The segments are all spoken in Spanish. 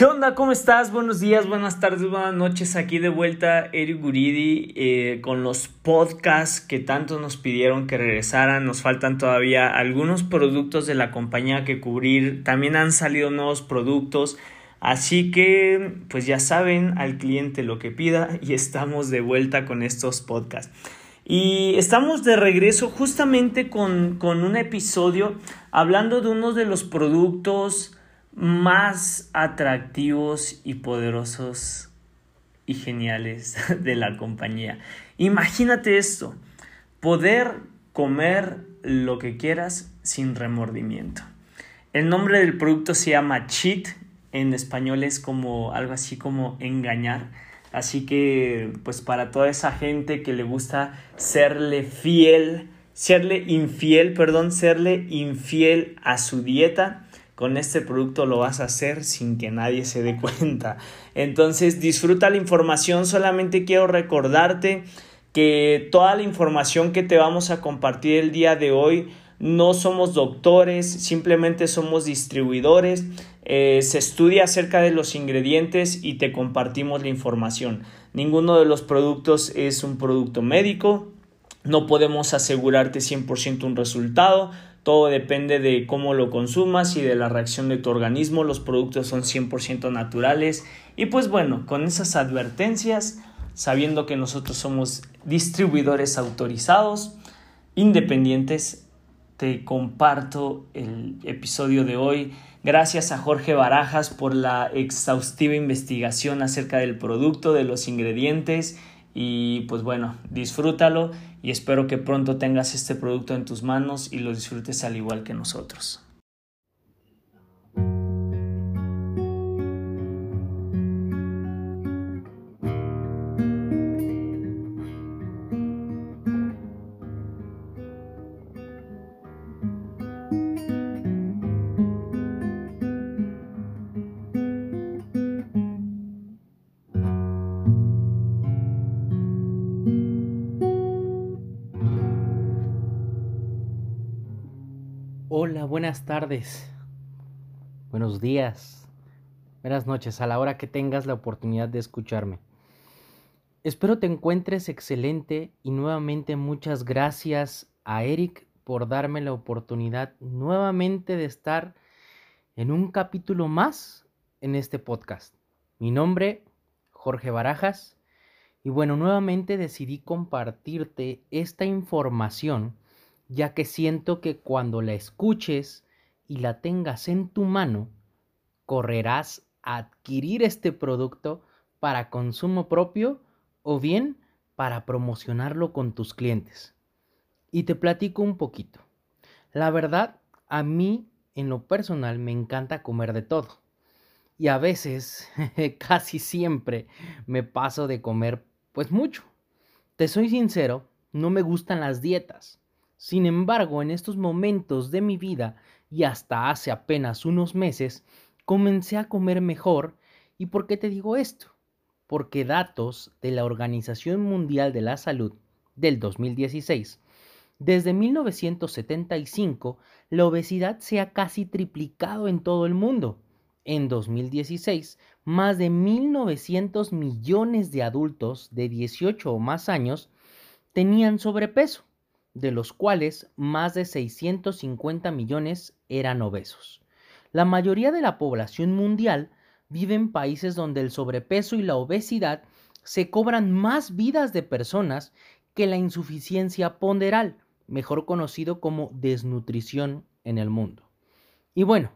¿Qué onda? ¿Cómo estás? Buenos días, buenas tardes, buenas noches. Aquí de vuelta Eric Guridi con los podcasts que tanto nos pidieron que regresaran. Nos faltan todavía algunos productos de la compañía que cubrir. También han salido nuevos productos. Así que, pues ya saben, al cliente lo que pida y estamos de vuelta con estos podcasts. Y estamos de regreso justamente con un episodio hablando de uno de los productos más atractivos y poderosos y geniales de la compañía. Imagínate esto, poder comer lo que quieras sin remordimiento. El nombre del producto se llama Cheat, en español es como algo así como engañar. Así que pues para toda esa gente que le gusta serle infiel a su dieta, con este producto lo vas a hacer sin que nadie se dé cuenta. Entonces disfruta la información. Solamente quiero recordarte que toda la información que te vamos a compartir el día de hoy, no somos doctores, simplemente somos distribuidores. Se estudia acerca de los ingredientes y te compartimos la información. Ninguno de los productos es un producto médico. No podemos asegurarte 100% un resultado. Todo depende de cómo lo consumas y de la reacción de tu organismo. Los productos son 100% naturales. Y pues bueno, con esas advertencias, sabiendo que nosotros somos distribuidores autorizados, independientes, te comparto el episodio de hoy. Gracias a Jorge Barajas por la exhaustiva investigación acerca del producto, de los ingredientes. Y pues bueno, disfrútalo y espero que pronto tengas este producto en tus manos y lo disfrutes al igual que nosotros. Hola, buenas tardes, buenos días, buenas noches, a la hora que tengas la oportunidad de escucharme. Espero te encuentres excelente y nuevamente muchas gracias a Eric por darme la oportunidad nuevamente de estar en un capítulo más en este podcast. Mi nombre, Jorge Barajas, y bueno, nuevamente decidí compartirte esta información ya que siento que cuando la escuches y la tengas en tu mano, correrás a adquirir este producto para consumo propio o bien para promocionarlo con tus clientes. Y te platico un poquito. La verdad, a mí, en lo personal, me encanta comer de todo. Y a veces, casi siempre, me paso de comer, pues mucho. Te soy sincero, no me gustan las dietas. Sin embargo, en estos momentos de mi vida y hasta hace apenas unos meses, comencé a comer mejor. ¿Y por qué te digo esto? Porque datos de la Organización Mundial de la Salud del 2016, desde 1975, la obesidad se ha casi triplicado en todo el mundo. En 2016, más de 1.900 millones de adultos de 18 o más años tenían sobrepeso, de los cuales más de 650 millones eran obesos. La mayoría de la población mundial vive en países donde el sobrepeso y la obesidad se cobran más vidas de personas que la insuficiencia ponderal, mejor conocido como desnutrición en el mundo. Y bueno,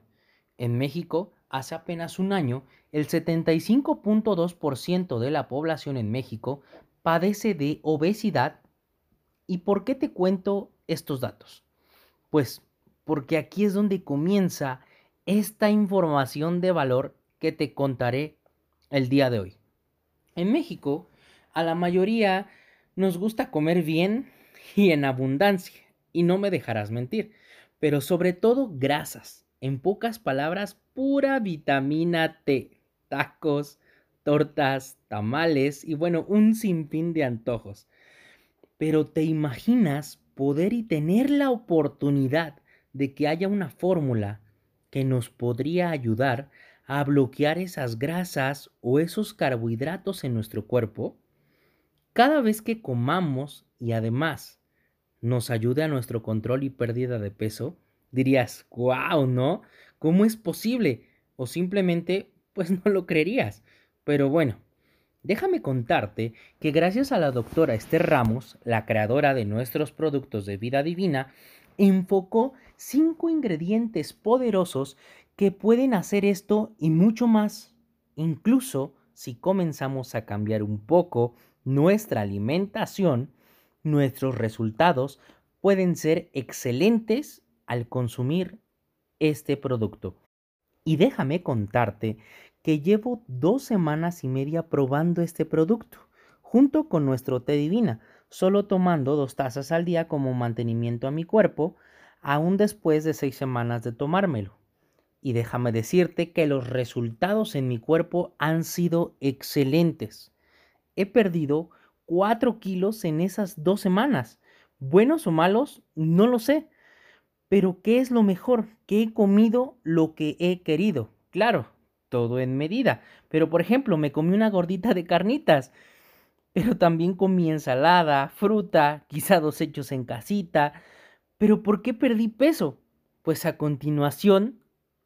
en México, hace apenas un año, el 75.2% de la población en México padece de obesidad. ¿Y por qué te cuento estos datos? Pues porque aquí es donde comienza esta información de valor que te contaré el día de hoy. En México, a la mayoría nos gusta comer bien y en abundancia, y no me dejarás mentir, pero sobre todo grasas, en pocas palabras, pura vitamina T, tacos, tortas, tamales y bueno, un sinfín de antojos. Pero ¿te imaginas poder y tener la oportunidad de que haya una fórmula que nos podría ayudar a bloquear esas grasas o esos carbohidratos en nuestro cuerpo cada vez que comamos, y además nos ayude a nuestro control y pérdida de peso, dirías, wow, ¿no? ¿Cómo es posible? O simplemente, pues no lo creerías. Pero bueno, déjame contarte que gracias a la doctora Esther Ramos, la creadora de nuestros productos de Vida Divina, enfocó 5 ingredientes poderosos que pueden hacer esto y mucho más, incluso si comenzamos a cambiar un poco nuestra alimentación. Nuestros resultados pueden ser excelentes al consumir este producto. Y déjame contarte que llevo 2 semanas y media probando este producto, junto con nuestro té divina, solo tomando 2 tazas al día como mantenimiento a mi cuerpo, aún después de 6 semanas de tomármelo. Y déjame decirte que los resultados en mi cuerpo han sido excelentes. He perdido 4 kilos en esas 2 semanas. Buenos o malos, no lo sé. Pero ¿qué es lo mejor? Que he comido lo que he querido. Claro, todo en medida. Pero por ejemplo, me comí una gordita de carnitas. Pero también comí ensalada, fruta, guisados hechos en casita. ¿Pero por qué perdí peso? Pues a continuación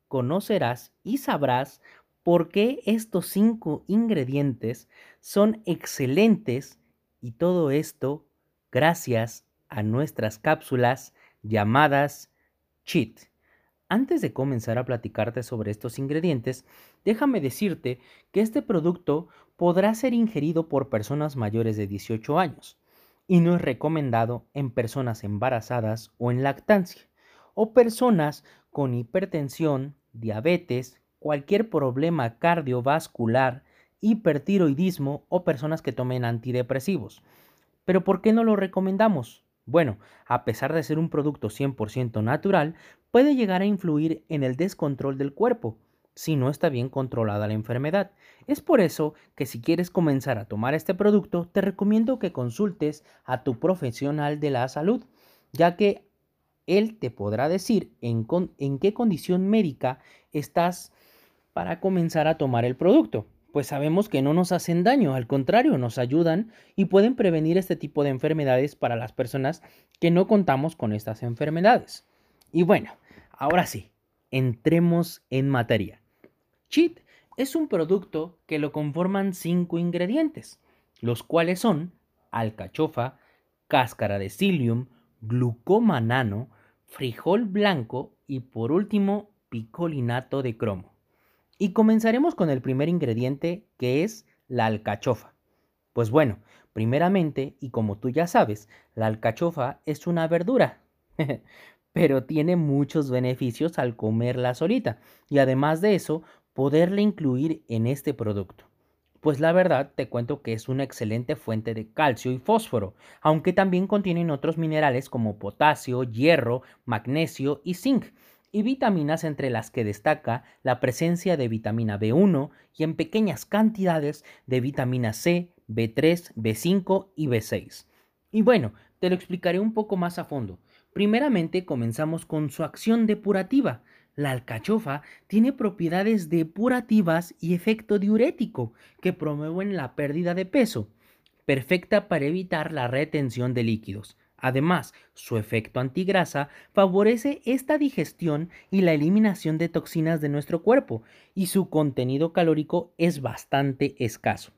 conocerás y sabrás por qué estos 5 ingredientes son excelentes. Y todo esto gracias a nuestras cápsulas llamadas Cheat. Antes de comenzar a platicarte sobre estos ingredientes, déjame decirte que este producto podrá ser ingerido por personas mayores de 18 años y no es recomendado en personas embarazadas o en lactancia, o personas con hipertensión, diabetes, cualquier problema cardiovascular, hipertiroidismo o personas que tomen antidepresivos. ¿Pero por qué no lo recomendamos? Bueno, a pesar de ser un producto 100% natural, puede llegar a influir en el descontrol del cuerpo si no está bien controlada la enfermedad. Es por eso que si quieres comenzar a tomar este producto, te recomiendo que consultes a tu profesional de la salud, ya que él te podrá decir en qué condición médica estás para comenzar a tomar el producto. Pues sabemos que no nos hacen daño, al contrario, nos ayudan y pueden prevenir este tipo de enfermedades para las personas que no contamos con estas enfermedades. Y bueno, ahora sí, entremos en materia. Cheat es un producto que lo conforman 5 ingredientes, los cuales son alcachofa, cáscara de psyllium, glucoma nano, frijol blanco y por último picolinato de cromo. Y comenzaremos con el primer ingrediente, que es la alcachofa. Pues bueno, primeramente, y como tú ya sabes, la alcachofa es una verdura, pero tiene muchos beneficios al comerla solita y además de eso, poderla incluir en este producto. Pues la verdad te cuento que es una excelente fuente de calcio y fósforo, aunque también contienen otros minerales como potasio, hierro, magnesio y zinc, y vitaminas, entre las que destaca la presencia de vitamina B1 y en pequeñas cantidades de vitamina C, B3, B5 y B6. Y bueno, te lo explicaré un poco más a fondo. Primeramente comenzamos con su acción depurativa. La alcachofa tiene propiedades depurativas y efecto diurético que promueven la pérdida de peso, perfecta para evitar la retención de líquidos. Además, su efecto antigrasa favorece esta digestión y la eliminación de toxinas de nuestro cuerpo, y su contenido calórico es bastante escaso.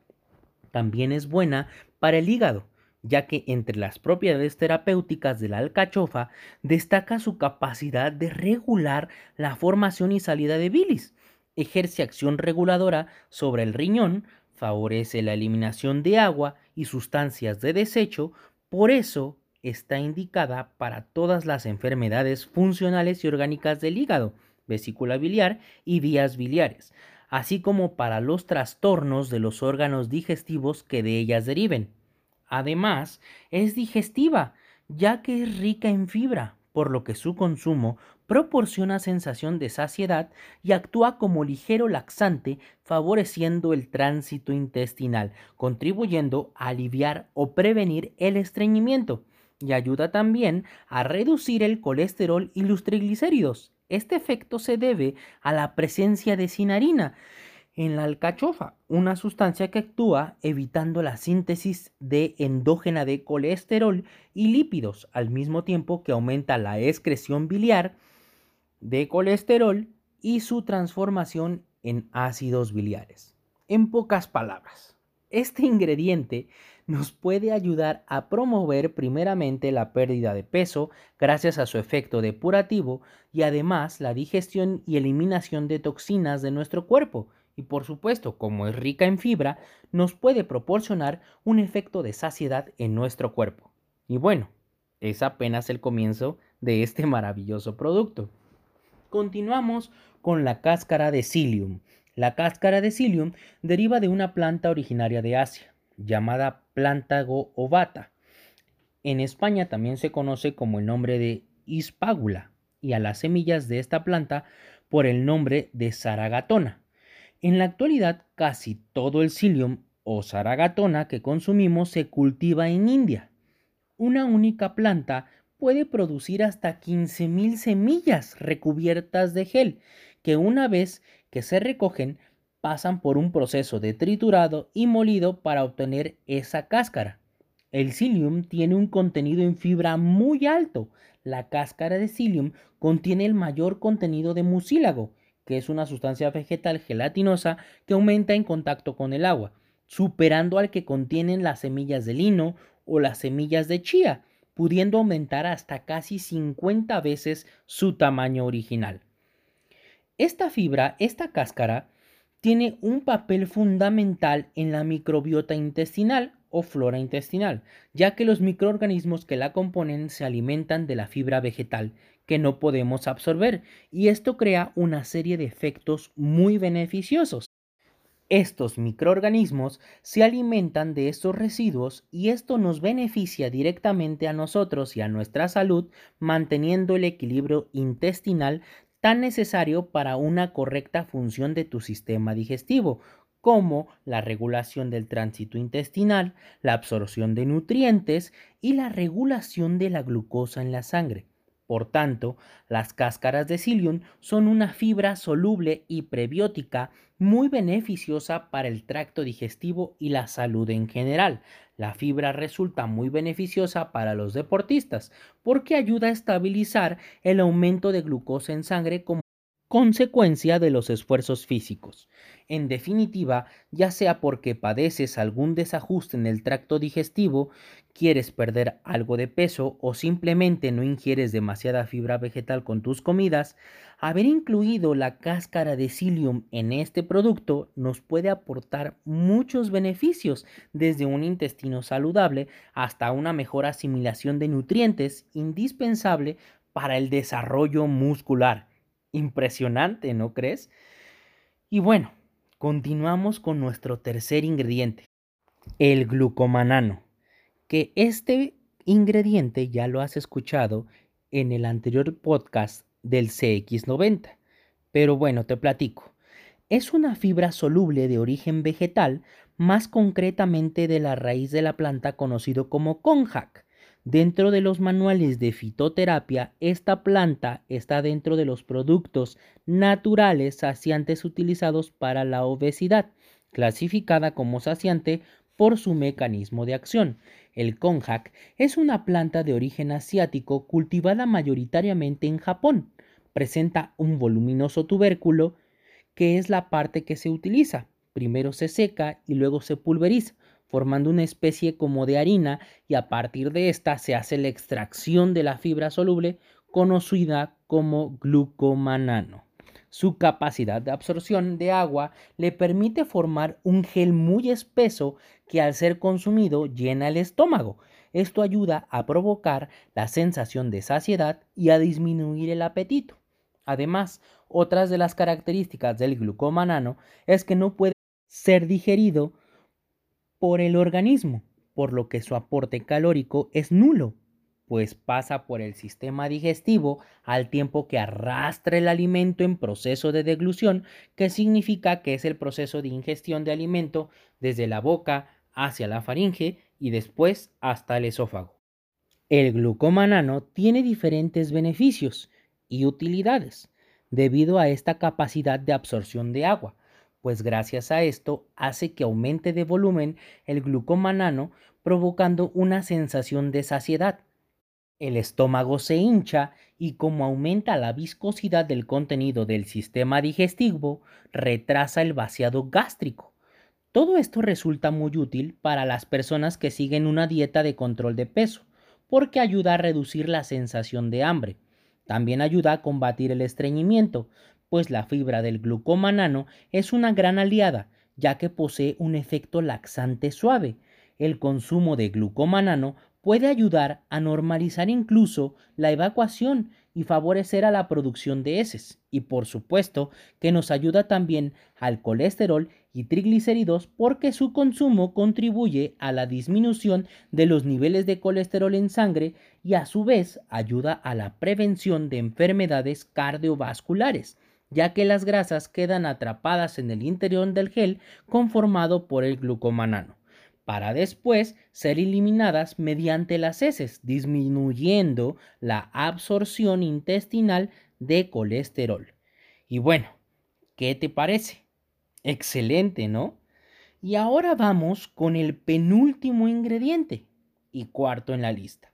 También es buena para el hígado, ya que entre las propiedades terapéuticas de la alcachofa destaca su capacidad de regular la formación y salida de bilis, ejerce acción reguladora sobre el riñón, favorece la eliminación de agua y sustancias de desecho, por eso está indicada para todas las enfermedades funcionales y orgánicas del hígado, vesícula biliar y vías biliares, así como para los trastornos de los órganos digestivos que de ellas deriven. Además, es digestiva, ya que es rica en fibra, por lo que su consumo proporciona sensación de saciedad y actúa como ligero laxante, favoreciendo el tránsito intestinal, contribuyendo a aliviar o prevenir el estreñimiento, y ayuda también a reducir el colesterol y los triglicéridos, Este efecto se debe a la presencia de cinarina en la alcachofa, una sustancia que actúa evitando la síntesis de endógena de colesterol y lípidos, al mismo tiempo que aumenta la excreción biliar de colesterol y su transformación en ácidos biliares. En pocas palabras, este ingrediente nos puede ayudar a promover primeramente la pérdida de peso gracias a su efecto depurativo y además la digestión y eliminación de toxinas de nuestro cuerpo. Y por supuesto, como es rica en fibra, nos puede proporcionar un efecto de saciedad en nuestro cuerpo. Y bueno, es apenas el comienzo de este maravilloso producto. Continuamos con la cáscara de psyllium. La cáscara de psyllium deriva de una planta originaria de Asia, llamada Plántago ovata. En España también se conoce como el nombre de hispágula y a las semillas de esta planta por el nombre de zaragatona. En la actualidad, casi todo el psyllium o zaragatona que consumimos se cultiva en India. Una única planta puede producir hasta 15,000 semillas recubiertas de gel, que una vez que se recogen, pasan por un proceso de triturado y molido para obtener esa cáscara. El psyllium tiene un contenido en fibra muy alto. La cáscara de psyllium contiene el mayor contenido de mucílago, que es una sustancia vegetal gelatinosa que aumenta en contacto con el agua, superando al que contienen las semillas de lino o las semillas de chía, pudiendo aumentar hasta casi 50 veces su tamaño original. Esta fibra, esta cáscara, tiene un papel fundamental en la microbiota intestinal o flora intestinal, ya que los microorganismos que la componen se alimentan de la fibra vegetal, que no podemos absorber, y esto crea una serie de efectos muy beneficiosos. Estos microorganismos se alimentan de estos residuos y esto nos beneficia directamente a nosotros y a nuestra salud, manteniendo el equilibrio intestinal tan necesario para una correcta función de tu sistema digestivo, como la regulación del tránsito intestinal, la absorción de nutrientes y la regulación de la glucosa en la sangre. Por tanto, las cáscaras de psyllium son una fibra soluble y prebiótica muy beneficiosa para el tracto digestivo y la salud en general. La fibra resulta muy beneficiosa para los deportistas porque ayuda a estabilizar el aumento de glucosa en sangre como consecuencia de los esfuerzos físicos. En definitiva, ya sea porque padeces algún desajuste en el tracto digestivo, quieres perder algo de peso o simplemente no ingieres demasiada fibra vegetal con tus comidas, haber incluido la cáscara de psyllium en este producto nos puede aportar muchos beneficios, desde un intestino saludable hasta una mejor asimilación de nutrientes indispensable para el desarrollo muscular. Impresionante, ¿no crees? Y bueno, continuamos con nuestro tercer ingrediente, el glucomanano, que este ingrediente ya lo has escuchado en el anterior podcast del CX90. Pero bueno, te platico. Es una fibra soluble de origen vegetal, más concretamente de la raíz de la planta conocido como konjac. Dentro de los manuales de fitoterapia, esta planta está dentro de los productos naturales saciantes utilizados para la obesidad, clasificada como saciante por su mecanismo de acción. El konjac es una planta de origen asiático cultivada mayoritariamente en Japón. Presenta un voluminoso tubérculo, que es la parte que se utiliza. Primero se seca y luego se pulveriza, formando una especie como de harina, y a partir de esta se hace la extracción de la fibra soluble conocida como glucomanano. Su capacidad de absorción de agua le permite formar un gel muy espeso que al ser consumido llena el estómago. Esto ayuda a provocar la sensación de saciedad y a disminuir el apetito. Además, otras de las características del glucomanano es que no puede ser digerido por el organismo, por lo que su aporte calórico es nulo, pues pasa por el sistema digestivo al tiempo que arrastra el alimento en proceso de deglución, que significa que es el proceso de ingestión de alimento desde la boca hacia la faringe y después hasta el esófago. El glucomanano tiene diferentes beneficios y utilidades. debido a esta capacidad de absorción de agua, pues gracias a esto hace que aumente de volumen el glucomanano, provocando una sensación de saciedad. El estómago se hincha y como aumenta la viscosidad del contenido del sistema digestivo, retrasa el vaciado gástrico. Todo esto resulta muy útil para las personas que siguen una dieta de control de peso, porque ayuda a reducir la sensación de hambre. También ayuda a combatir el estreñimiento, pues la fibra del glucomanano es una gran aliada, ya que posee un efecto laxante suave. El consumo de glucomanano puede ayudar a normalizar incluso la evacuación y favorecer a la producción de heces. Y por supuesto que nos ayuda también al colesterol y triglicéridos porque su consumo contribuye a la disminución de los niveles de colesterol en sangre y a su vez ayuda a la prevención de enfermedades cardiovasculares, ya que las grasas quedan atrapadas en el interior del gel conformado por el glucomanano, para después ser eliminadas mediante las heces, disminuyendo la absorción intestinal de colesterol. Y bueno, ¿qué te parece? Excelente, ¿no? Y ahora vamos con el penúltimo ingrediente y cuarto en la lista,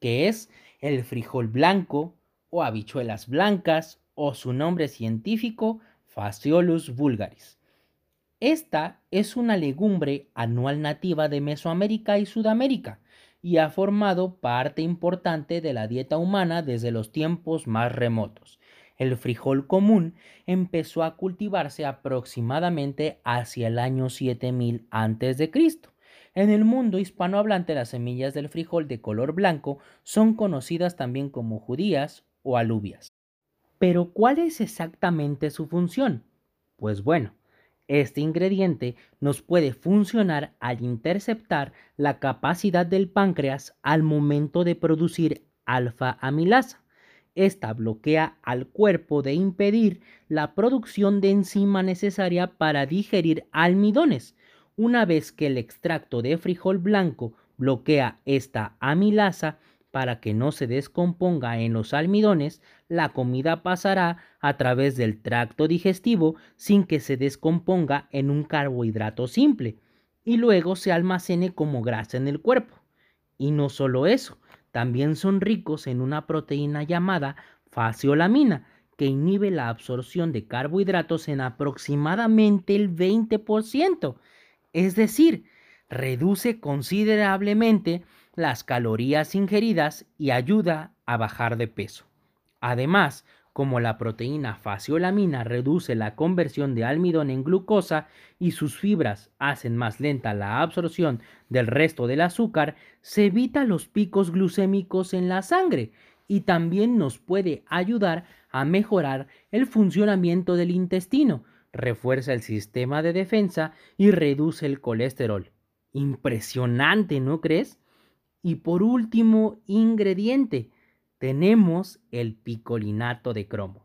que es el frijol blanco o habichuelas blancas o su nombre científico Phaseolus vulgaris. Esta es una legumbre anual nativa de Mesoamérica y Sudamérica y ha formado parte importante de la dieta humana desde los tiempos más remotos. El frijol común empezó a cultivarse aproximadamente hacia el año 7000 a.C. En el mundo hispanohablante, las semillas del frijol de color blanco son conocidas también como judías o alubias. Pero ¿cuál es exactamente su función? Pues bueno, este ingrediente nos puede funcionar al interceptar la capacidad del páncreas al momento de producir alfa-amilasa. Esta bloquea al cuerpo de impedir la producción de enzima necesaria para digerir almidones. Una vez que el extracto de frijol blanco bloquea esta amilasa para que no se descomponga en los almidones, la comida pasará a través del tracto digestivo sin que se descomponga en un carbohidrato simple y luego se almacene como grasa en el cuerpo. Y no solo eso, también son ricos en una proteína llamada faseolamina, que inhibe la absorción de carbohidratos en aproximadamente el 20%, es decir, reduce considerablemente las calorías ingeridas y ayuda a bajar de peso. Además, como la proteína faseolamina reduce la conversión de almidón en glucosa y sus fibras hacen más lenta la absorción del resto del azúcar, se evita los picos glucémicos en la sangre y también nos puede ayudar a mejorar el funcionamiento del intestino, refuerza el sistema de defensa y reduce el colesterol. Impresionante, ¿no crees? Y por último ingrediente, tenemos el picolinato de cromo.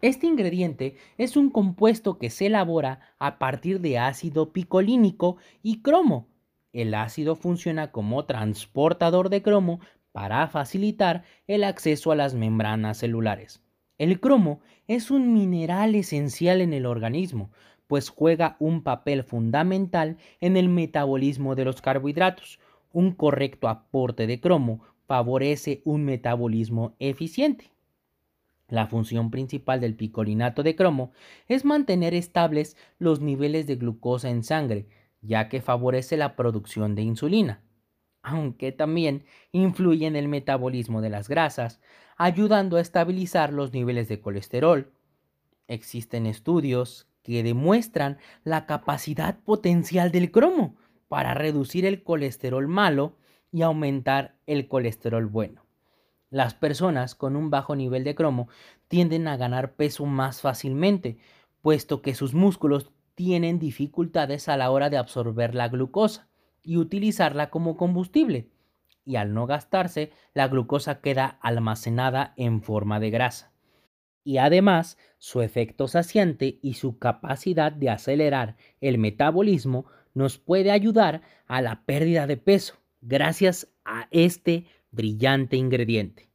Este ingrediente es un compuesto que se elabora a partir de ácido picolínico y cromo. El ácido funciona como transportador de cromo para facilitar el acceso a las membranas celulares. El cromo es un mineral esencial en el organismo, pues juega un papel fundamental en el metabolismo de los carbohidratos. Un correcto aporte de cromo favorece un metabolismo eficiente. La función principal del picolinato de cromo es mantener estables los niveles de glucosa en sangre, ya que favorece la producción de insulina, aunque también influye en el metabolismo de las grasas, ayudando a estabilizar los niveles de colesterol. Existen estudios que demuestran la capacidad potencial del cromo para reducir el colesterol malo y aumentar el colesterol bueno. Las personas con un bajo nivel de cromo tienden a ganar peso más fácilmente, puesto que sus músculos tienen dificultades a la hora de absorber la glucosa y utilizarla como combustible, y al no gastarse, la glucosa queda almacenada en forma de grasa. Y además, su efecto saciante y su capacidad de acelerar el metabolismo nos puede ayudar a la pérdida de peso gracias a este brillante ingrediente.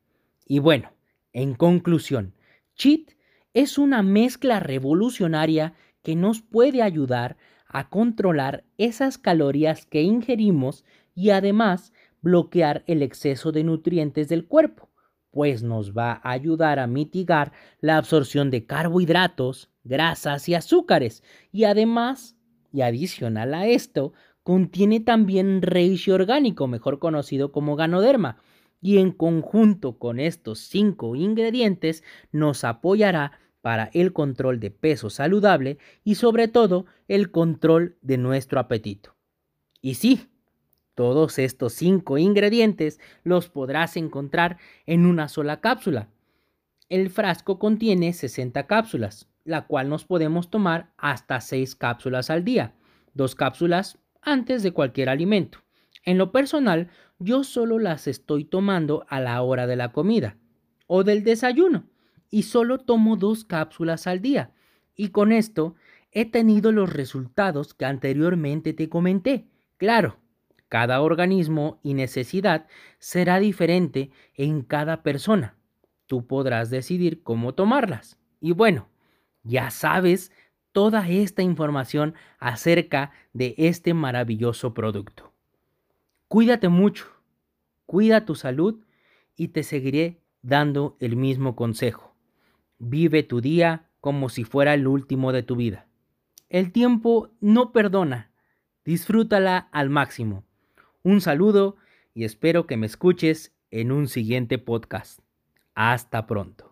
Y bueno, en conclusión, Cheat es una mezcla revolucionaria que nos puede ayudar a controlar esas calorías que ingerimos y además bloquear el exceso de nutrientes del cuerpo, pues nos va a ayudar a mitigar la absorción de carbohidratos, grasas y azúcares, y además, y adicional a esto, contiene también reishi orgánico, mejor conocido como ganoderma, y en conjunto con estos 5 ingredientes nos apoyará para el control de peso saludable y sobre todo el control de nuestro apetito. Y sí, todos estos 5 ingredientes los podrás encontrar en una sola cápsula. El frasco contiene 60 cápsulas, la cual nos podemos tomar hasta 6 cápsulas al día, 2 cápsulas antes de cualquier alimento. En lo personal, yo solo las estoy tomando a la hora de la comida o del desayuno y solo tomo 2 cápsulas al día. Y con esto he tenido los resultados que anteriormente te comenté. Claro, cada organismo y necesidad será diferente en cada persona. Tú podrás decidir cómo tomarlas. Y bueno, ya sabes toda esta información acerca de este maravilloso producto. Cuídate mucho, cuida tu salud y te seguiré dando el mismo consejo. Vive tu día como si fuera el último de tu vida. El tiempo no perdona, disfrútala al máximo. Un saludo y espero que me escuches en un siguiente podcast. Hasta pronto.